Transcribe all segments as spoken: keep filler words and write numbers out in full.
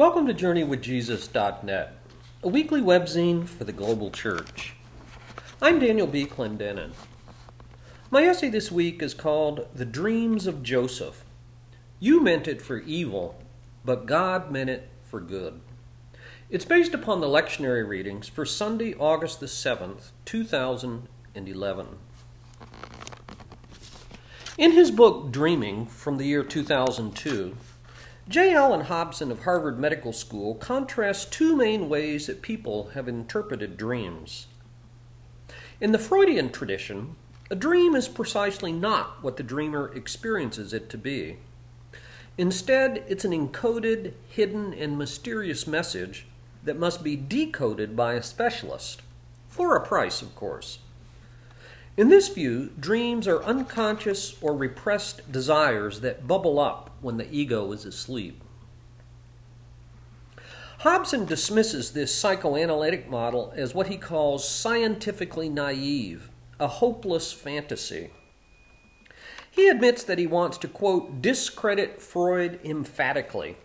Welcome to journey with jesus dot net, a weekly webzine for the global church. I'm Daniel B. Clendenin. My essay this week is called The Dreams of Joseph. You meant it for evil, but God meant it for good. It's based upon the lectionary readings for Sunday, August the seventh, two thousand eleven. In his book, Dreaming, from the year two thousand two, J. Allen Hobson of Harvard Medical School contrasts two main ways that people have interpreted dreams. In the Freudian tradition, a dream is precisely not what the dreamer experiences it to be. Instead, it's an encoded, hidden, and mysterious message that must be decoded by a specialist, for a price, of course. In this view, dreams are unconscious or repressed desires that bubble up when the ego is asleep. Hobson dismisses this psychoanalytic model as what he calls scientifically naive, a hopeless fantasy. He admits that he wants to, quote, discredit Freud emphatically.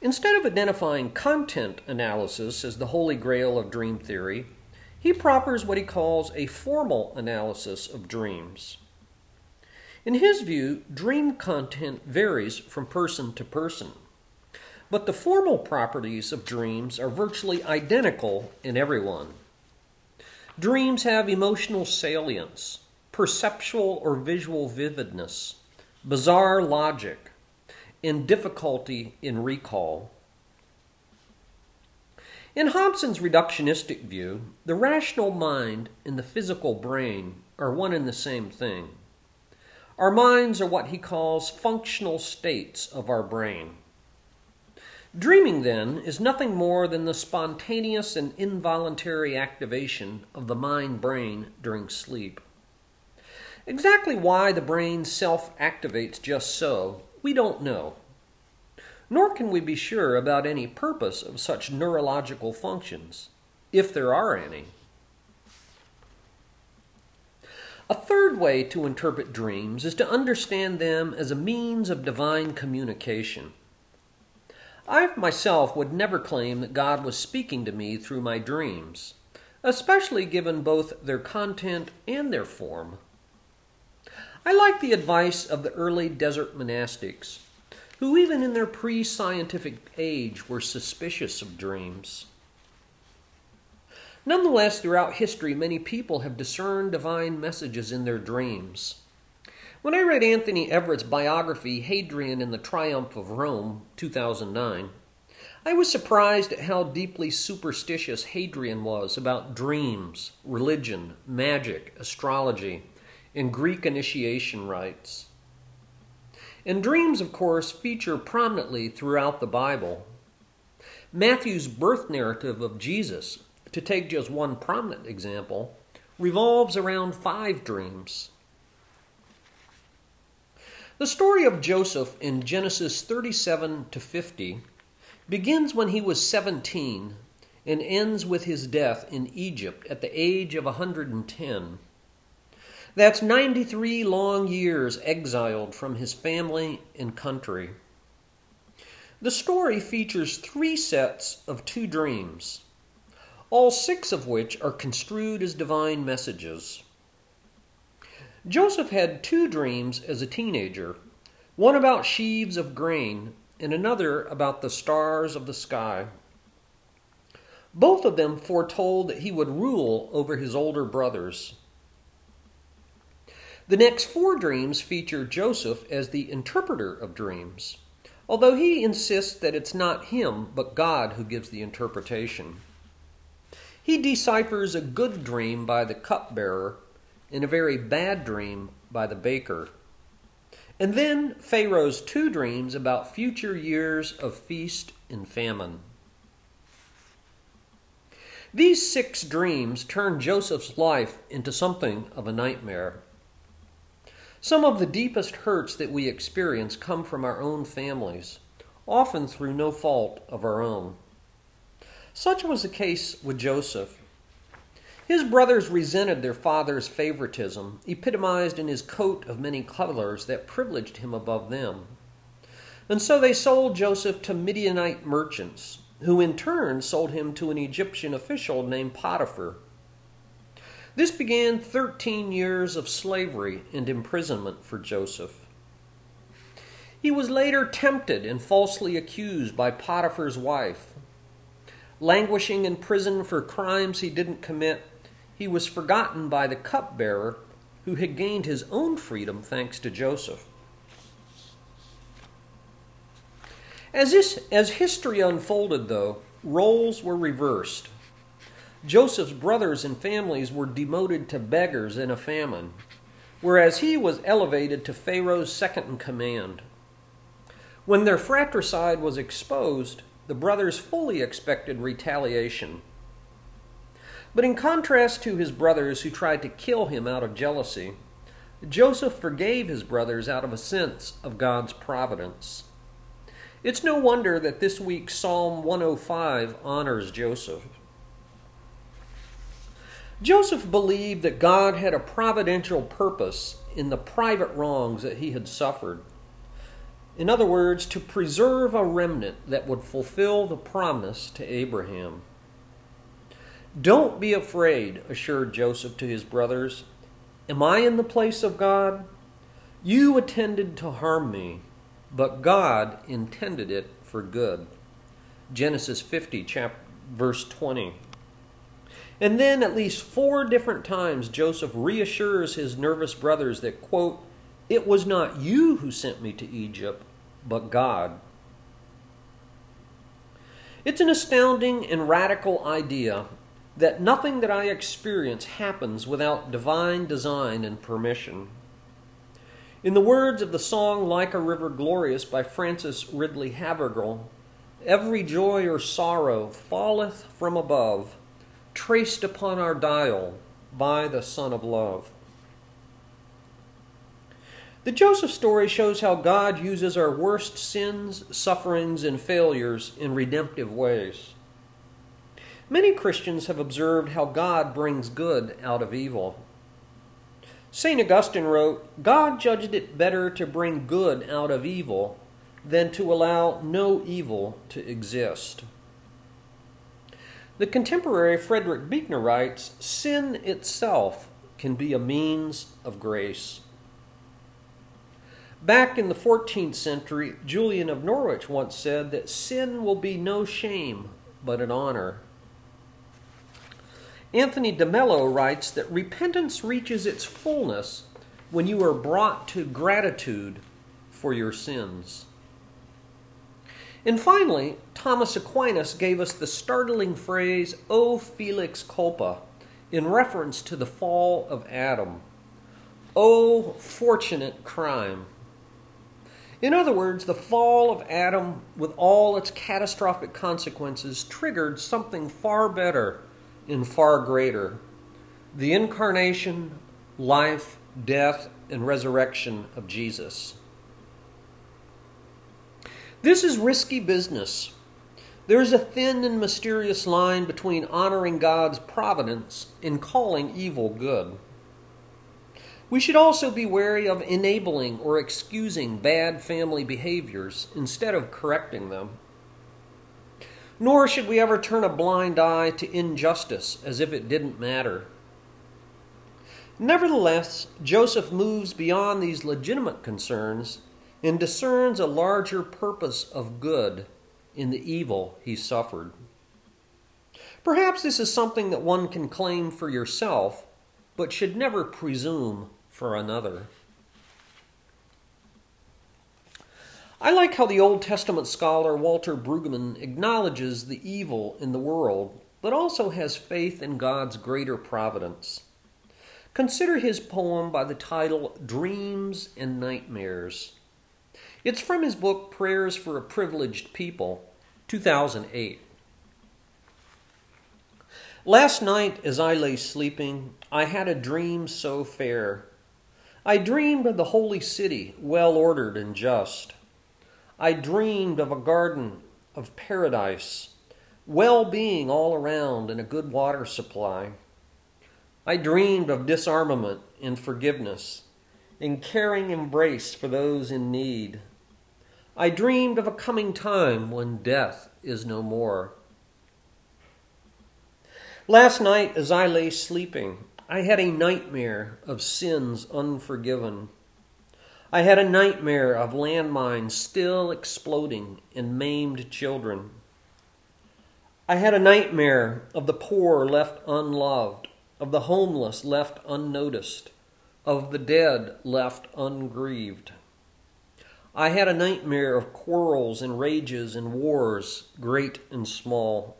Instead of identifying content analysis as the holy grail of dream theory, he proffers what he calls a formal analysis of dreams. In his view, dream content varies from person to person, but the formal properties of dreams are virtually identical in everyone. Dreams have emotional salience, perceptual or visual vividness, bizarre logic, and difficulty in recall. In Hobson's reductionistic view, the rational mind and the physical brain are one and the same thing. Our minds are what he calls functional states of our brain. Dreaming, then, is nothing more than the spontaneous and involuntary activation of the mind-brain during sleep. Exactly why the brain self-activates just so, we don't know. Nor can we be sure about any purpose of such neurological functions, if there are any. A third way to interpret dreams is to understand them as a means of divine communication. I myself would never claim that God was speaking to me through my dreams, especially given both their content and their form. I like the advice of the early desert monastics, who even in their pre-scientific age were suspicious of dreams. Nonetheless, throughout history, many people have discerned divine messages in their dreams. When I read Anthony Everett's biography, Hadrian and the Triumph of Rome, two thousand nine, I was surprised at how deeply superstitious Hadrian was about dreams, religion, magic, astrology, and Greek initiation rites. And dreams, of course, feature prominently throughout the Bible. Matthew's birth narrative of Jesus, to take just one prominent example, revolves around five dreams. The story of Joseph in Genesis thirty-seven to fifty begins when he was seventeen and ends with his death in Egypt at the age of one hundred ten. That's ninety-three long years exiled from his family and country. The story features three sets of two dreams, all six of which are construed as divine messages. Joseph had two dreams as a teenager, one about sheaves of grain and another about the stars of the sky. Both of them foretold that he would rule over his older brothers. The next four dreams feature Joseph as the interpreter of dreams, although he insists that it's not him but God who gives the interpretation. He deciphers a good dream by the cupbearer and a very bad dream by the baker. And then Pharaoh's two dreams about future years of feast and famine. These six dreams turn Joseph's life into something of a nightmare. Some of the deepest hurts that we experience come from our own families, often through no fault of our own. Such was the case with Joseph. His brothers resented their father's favoritism, epitomized in his coat of many colors that privileged him above them. And so they sold Joseph to Midianite merchants, who in turn sold him to an Egyptian official named Potiphar. This began thirteen years of slavery and imprisonment for Joseph. He was later tempted and falsely accused by Potiphar's wife. Languishing in prison for crimes he didn't commit, he was forgotten by the cupbearer, who had gained his own freedom thanks to Joseph. As, this, as history unfolded, though, roles were reversed. Joseph's brothers and families were demoted to beggars in a famine, whereas he was elevated to Pharaoh's second-in-command. When their fratricide was exposed, the brothers fully expected retaliation. But in contrast to his brothers who tried to kill him out of jealousy, Joseph forgave his brothers out of a sense of God's providence. It's no wonder that this week Psalm one oh five honors Joseph. Joseph believed that God had a providential purpose in the private wrongs that he had suffered. In other words, to preserve a remnant that would fulfill the promise to Abraham. Don't be afraid, assured Joseph to his brothers. Am I in the place of God? You intended to harm me, but God intended it for good. Genesis fifty, chapter, verse twenty. And then at least four different times, Joseph reassures his nervous brothers that, quote, it was not you who sent me to Egypt, but God. It's an astounding and radical idea that nothing that I experience happens without divine design and permission. In the words of the song Like a River Glorious by Francis Ridley Havergal, every joy or sorrow falleth from above, traced upon our dial by the Son of Love. The Joseph story shows how God uses our worst sins, sufferings, and failures in redemptive ways. Many Christians have observed how God brings good out of evil. Saint Augustine wrote, God judged it better to bring good out of evil than to allow no evil to exist. The contemporary Frederick Buechner writes, sin itself can be a means of grace. Back in the fourteenth century, Julian of Norwich once said that sin will be no shame but an honor. Anthony de Mello writes that repentance reaches its fullness when you are brought to gratitude for your sins. And finally, Thomas Aquinas gave us the startling phrase, O felix culpa, in reference to the fall of Adam. O fortunate crime. In other words, the fall of Adam, with all its catastrophic consequences, triggered something far better and far greater, the incarnation, life, death, and resurrection of Jesus. This is risky business. There is a thin and mysterious line between honoring God's providence and calling evil good. We should also be wary of enabling or excusing bad family behaviors instead of correcting them. Nor should we ever turn a blind eye to injustice as if it didn't matter. Nevertheless, Joseph moves beyond these legitimate concerns and discerns a larger purpose of good in the evil he suffered. Perhaps this is something that one can claim for yourself, but should never presume for another. I like how the Old Testament scholar Walter Brueggemann acknowledges the evil in the world, but also has faith in God's greater providence. Consider his poem by the title, Dreams and Nightmares. It's from his book, Prayers for a Privileged People, two thousand eight. Last night, as I lay sleeping, I had a dream so fair. I dreamed of the holy city, well-ordered and just. I dreamed of a garden of paradise, well-being all around and a good water supply. I dreamed of disarmament and forgiveness, and caring embrace for those in need. I dreamed of a coming time when death is no more. Last night, as I lay sleeping, I had a nightmare of sins unforgiven. I had a nightmare of landmines still exploding and maimed children. I had a nightmare of the poor left unloved, of the homeless left unnoticed, of the dead left ungrieved. I had a nightmare of quarrels and rages and wars, great and small.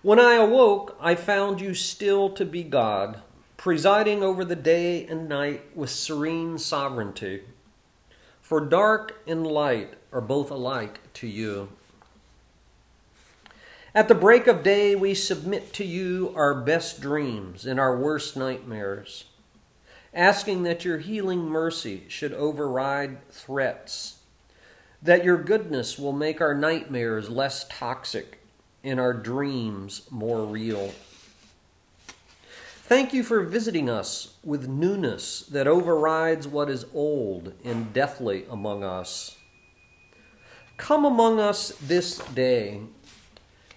When I awoke, I found you still to be God, presiding over the day and night with serene sovereignty. For dark and light are both alike to you. At the break of day, we submit to you our best dreams and our worst nightmares, asking that your healing mercy should override threats, that your goodness will make our nightmares less toxic and our dreams more real. Thank you for visiting us with newness that overrides what is old and deathly among us. Come among us this day.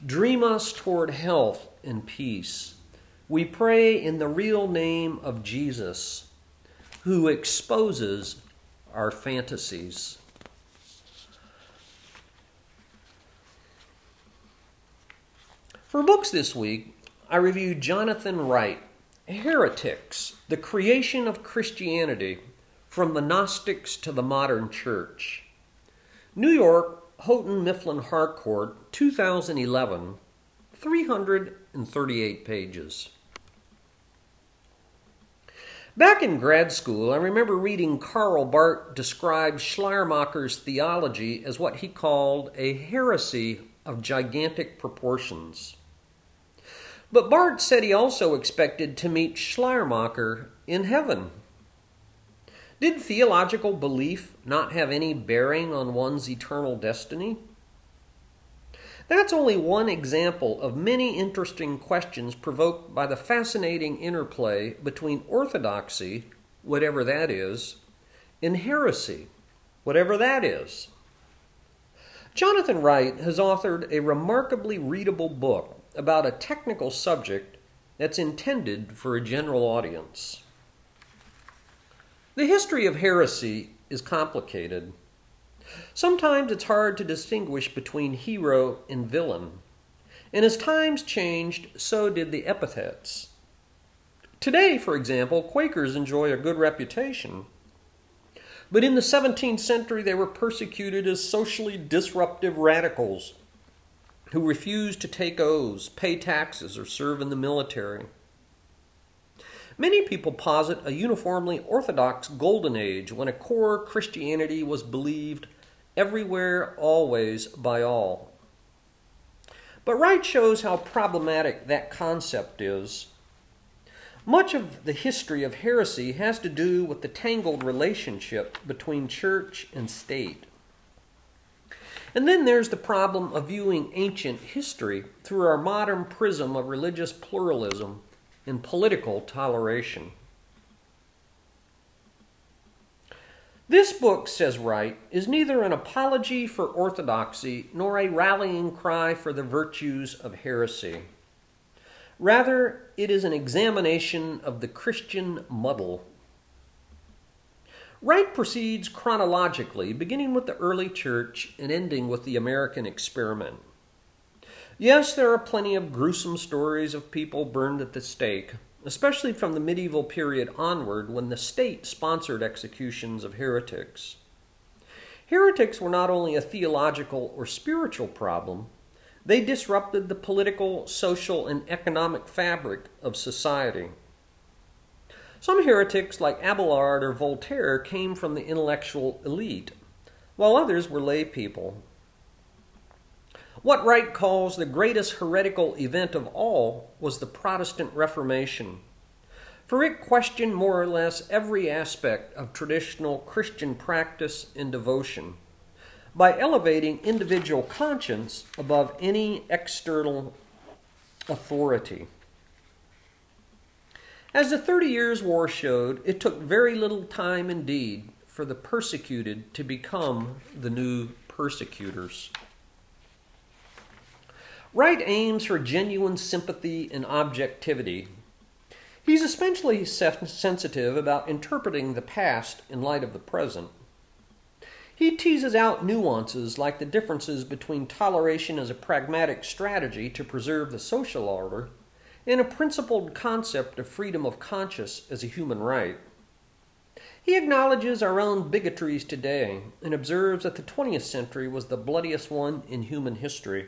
Dream us toward health and peace. We pray in the real name of Jesus, who exposes our fantasies. For books this week, I reviewed Jonathan Wright, Heretics: The Creation of Christianity from the Gnostics to the Modern Church. New York, Houghton Mifflin Harcourt, two thousand eleven, three hundred thirty-eight pages. Back in grad school, I remember reading Karl Barth describe Schleiermacher's theology as what he called a heresy of gigantic proportions. But Barth said he also expected to meet Schleiermacher in heaven. Did theological belief not have any bearing on one's eternal destiny? That's only one example of many interesting questions provoked by the fascinating interplay between orthodoxy, whatever that is, and heresy, whatever that is. Jonathan Wright has authored a remarkably readable book about a technical subject that's intended for a general audience. The history of heresy is complicated. Sometimes it's hard to distinguish between hero and villain, and as times changed, so did the epithets. Today, for example, Quakers enjoy a good reputation, but in the seventeenth century they were persecuted as socially disruptive radicals who refused to take oaths, pay taxes, or serve in the military. Many people posit a uniformly orthodox golden age when a core Christianity was believed everywhere, always, by all. But Wright shows how problematic that concept is. Much of the history of heresy has to do with the tangled relationship between church and state. And then there's the problem of viewing ancient history through our modern prism of religious pluralism and political toleration. This book, says Wright, is neither an apology for orthodoxy nor a rallying cry for the virtues of heresy. Rather, it is an examination of the Christian muddle. Wright proceeds chronologically, beginning with the early church and ending with the American experiment. Yes, there are plenty of gruesome stories of people burned at the stake, especially from the medieval period onward when the state sponsored executions of heretics. Heretics were not only a theological or spiritual problem, they disrupted the political, social, and economic fabric of society. Some heretics, like Abelard or Voltaire, came from the intellectual elite, while others were lay people. What Wright calls the greatest heretical event of all was the Protestant Reformation, for it questioned more or less every aspect of traditional Christian practice and devotion by elevating individual conscience above any external authority. As the Thirty Years' War showed, it took very little time indeed for the persecuted to become the new persecutors. Wright aims for genuine sympathy and objectivity. He's especially sensitive about interpreting the past in light of the present. He teases out nuances like the differences between toleration as a pragmatic strategy to preserve the social order and a principled concept of freedom of conscience as a human right. He acknowledges our own bigotries today and observes that the twentieth century was the bloodiest one in human history.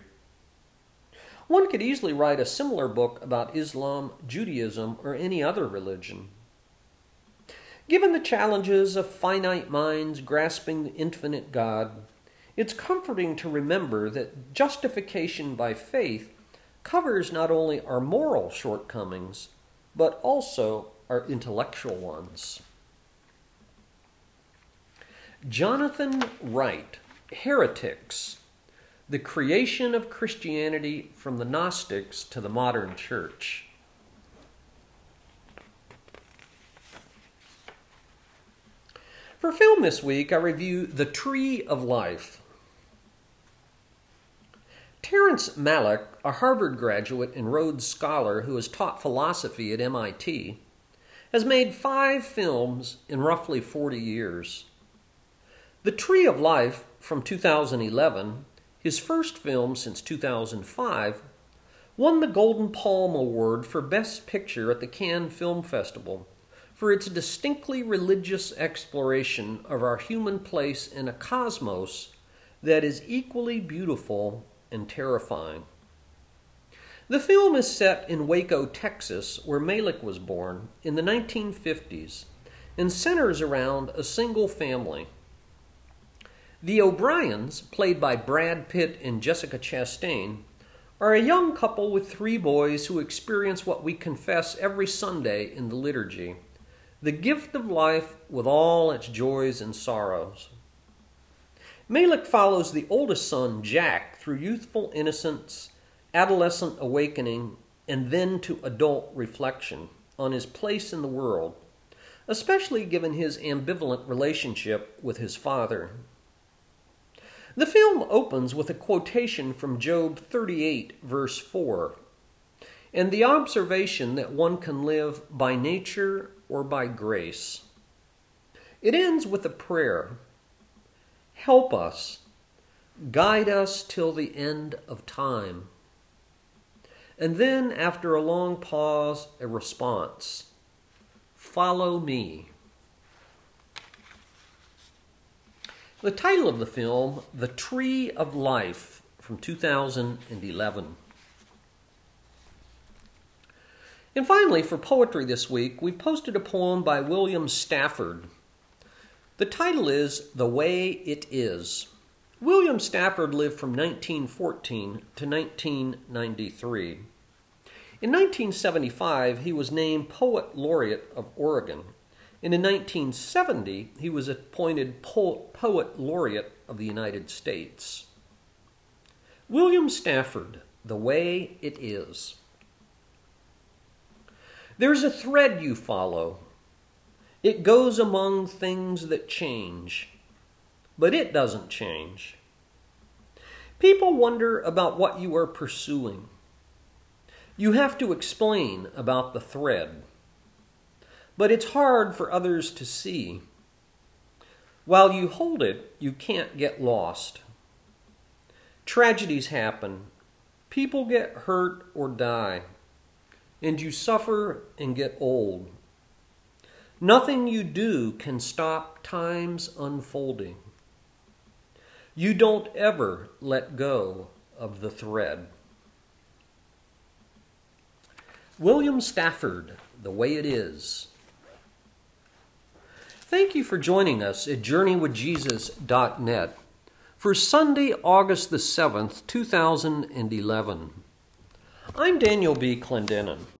One could easily write a similar book about Islam, Judaism, or any other religion. Given the challenges of finite minds grasping the infinite God, it's comforting to remember that justification by faith covers not only our moral shortcomings, but also our intellectual ones. Jonathan Wright, Heretics: The Creation of Christianity from the Gnostics to the Modern Church. For film this week, I review The Tree of Life. Terrence Malick, a Harvard graduate and Rhodes Scholar who has taught philosophy at M I T, has made five films in roughly forty years. The Tree of Life, from two thousand eleven, his first film since two thousand five, won the Golden Palm Award for Best Picture at the Cannes Film Festival for its distinctly religious exploration of our human place in a cosmos that is equally beautiful and terrifying. The film is set in Waco, Texas, where Malick was born, in the nineteen fifties, and centers around a single family. The O'Briens, played by Brad Pitt and Jessica Chastain, are a young couple with three boys who experience what we confess every Sunday in the liturgy, the gift of life with all its joys and sorrows. Malick follows the oldest son, Jack, through youthful innocence, adolescent awakening, and then to adult reflection on his place in the world, especially given his ambivalent relationship with his father. The film opens with a quotation from Job thirty-eight, verse four, and the observation that one can live by nature or by grace. It ends with a prayer: help us, guide us till the end of time. And then, after a long pause, a response: follow me. The title of the film, The Tree of Life, from two thousand eleven. And finally, for poetry this week, we posted a poem by William Stafford. The title is The Way It Is. William Stafford lived from nineteen fourteen to nineteen ninety-three. In nineteen seventy-five, he was named Poet Laureate of Oregon. And in nineteen seventy, he was appointed po- Poet Laureate of the United States. William Stafford, The Way It Is. There's a thread you follow. It goes among things that change, but it doesn't change. People wonder about what you are pursuing. You have to explain about the thread, but it's hard for others to see. While you hold it, you can't get lost. Tragedies happen. People get hurt or die, and you suffer and get old. Nothing you do can stop time's unfolding. You don't ever let go of the thread. William Stafford, The Way It Is. Thank you for joining us at journey with jesus dot net for Sunday, August the seventh, two thousand eleven. I'm Daniel B. Clendenin.